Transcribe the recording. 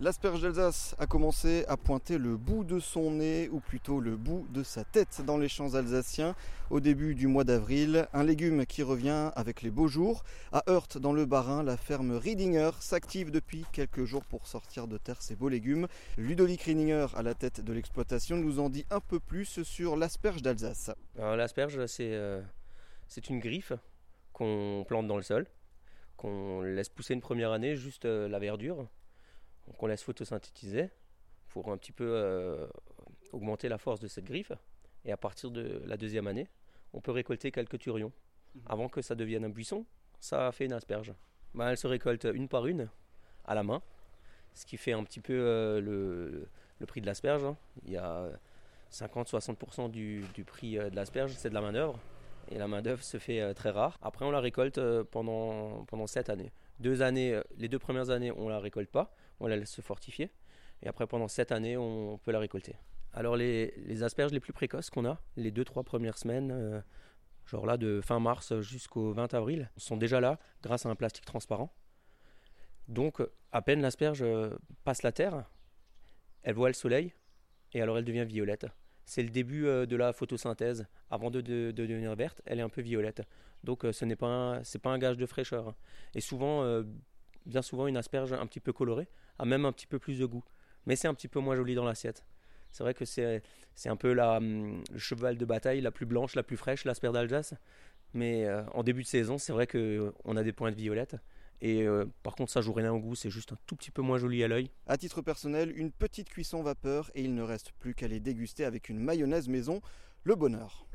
L'asperge d'Alsace a commencé à pointer le bout de son nez, ou plutôt le bout de sa tête, dans les champs alsaciens au début du mois d'avril. Un légume qui revient avec les beaux jours. À Heurt, dans le Bas-Rhin, la ferme Riedinger s'active depuis quelques jours pour sortir de terre ces beaux légumes. Ludovic Riedinger, à la tête de l'exploitation, nous en dit un peu plus sur l'asperge d'Alsace. Alors, l'asperge, c'est une griffe qu'on plante dans le sol, qu'on laisse pousser une première année, juste la verdure. Donc on laisse photosynthétiser pour un petit peu augmenter la force de cette griffe. Et à partir de la deuxième année, on peut récolter quelques turions. Avant que ça devienne un buisson, ça fait une asperge. Elle se récolte une par une, à la main, ce qui fait un petit peu le prix de l'asperge. Il y a 50-60% du prix de l'asperge, c'est de la main-d'œuvre. Et la main-d'œuvre se fait très rare. Après, on la récolte pendant 7 années. Les deux premières années, on ne la récolte pas, on la laisse se fortifier. Et après, pendant 7 années, on peut la récolter. Alors, les asperges les plus précoces qu'on a, les 2-3 premières semaines, genre là, de fin mars jusqu'au 20 avril, sont déjà là grâce à un plastique transparent. Donc, à peine l'asperge passe la terre, elle voit le soleil et alors elle devient violette. C'est le début de la photosynthèse. Avant de devenir verte, elle est un peu violette. Donc c'est pas un gage de fraîcheur. Et souvent, bien souvent, une asperge un petit peu colorée a même un petit peu plus de goût. Mais c'est un petit peu moins joli dans l'assiette. C'est vrai que c'est un peu le cheval de bataille, la plus blanche, la plus fraîche, l'asperge d'Alsace. Mais en début de saison, c'est vrai qu'on a des pointes violettes. Et par contre, ça joue rien au goût, c'est juste un tout petit peu moins joli à l'œil. À titre personnel, une petite cuisson vapeur et il ne reste plus qu'à les déguster avec une mayonnaise maison. Le bonheur.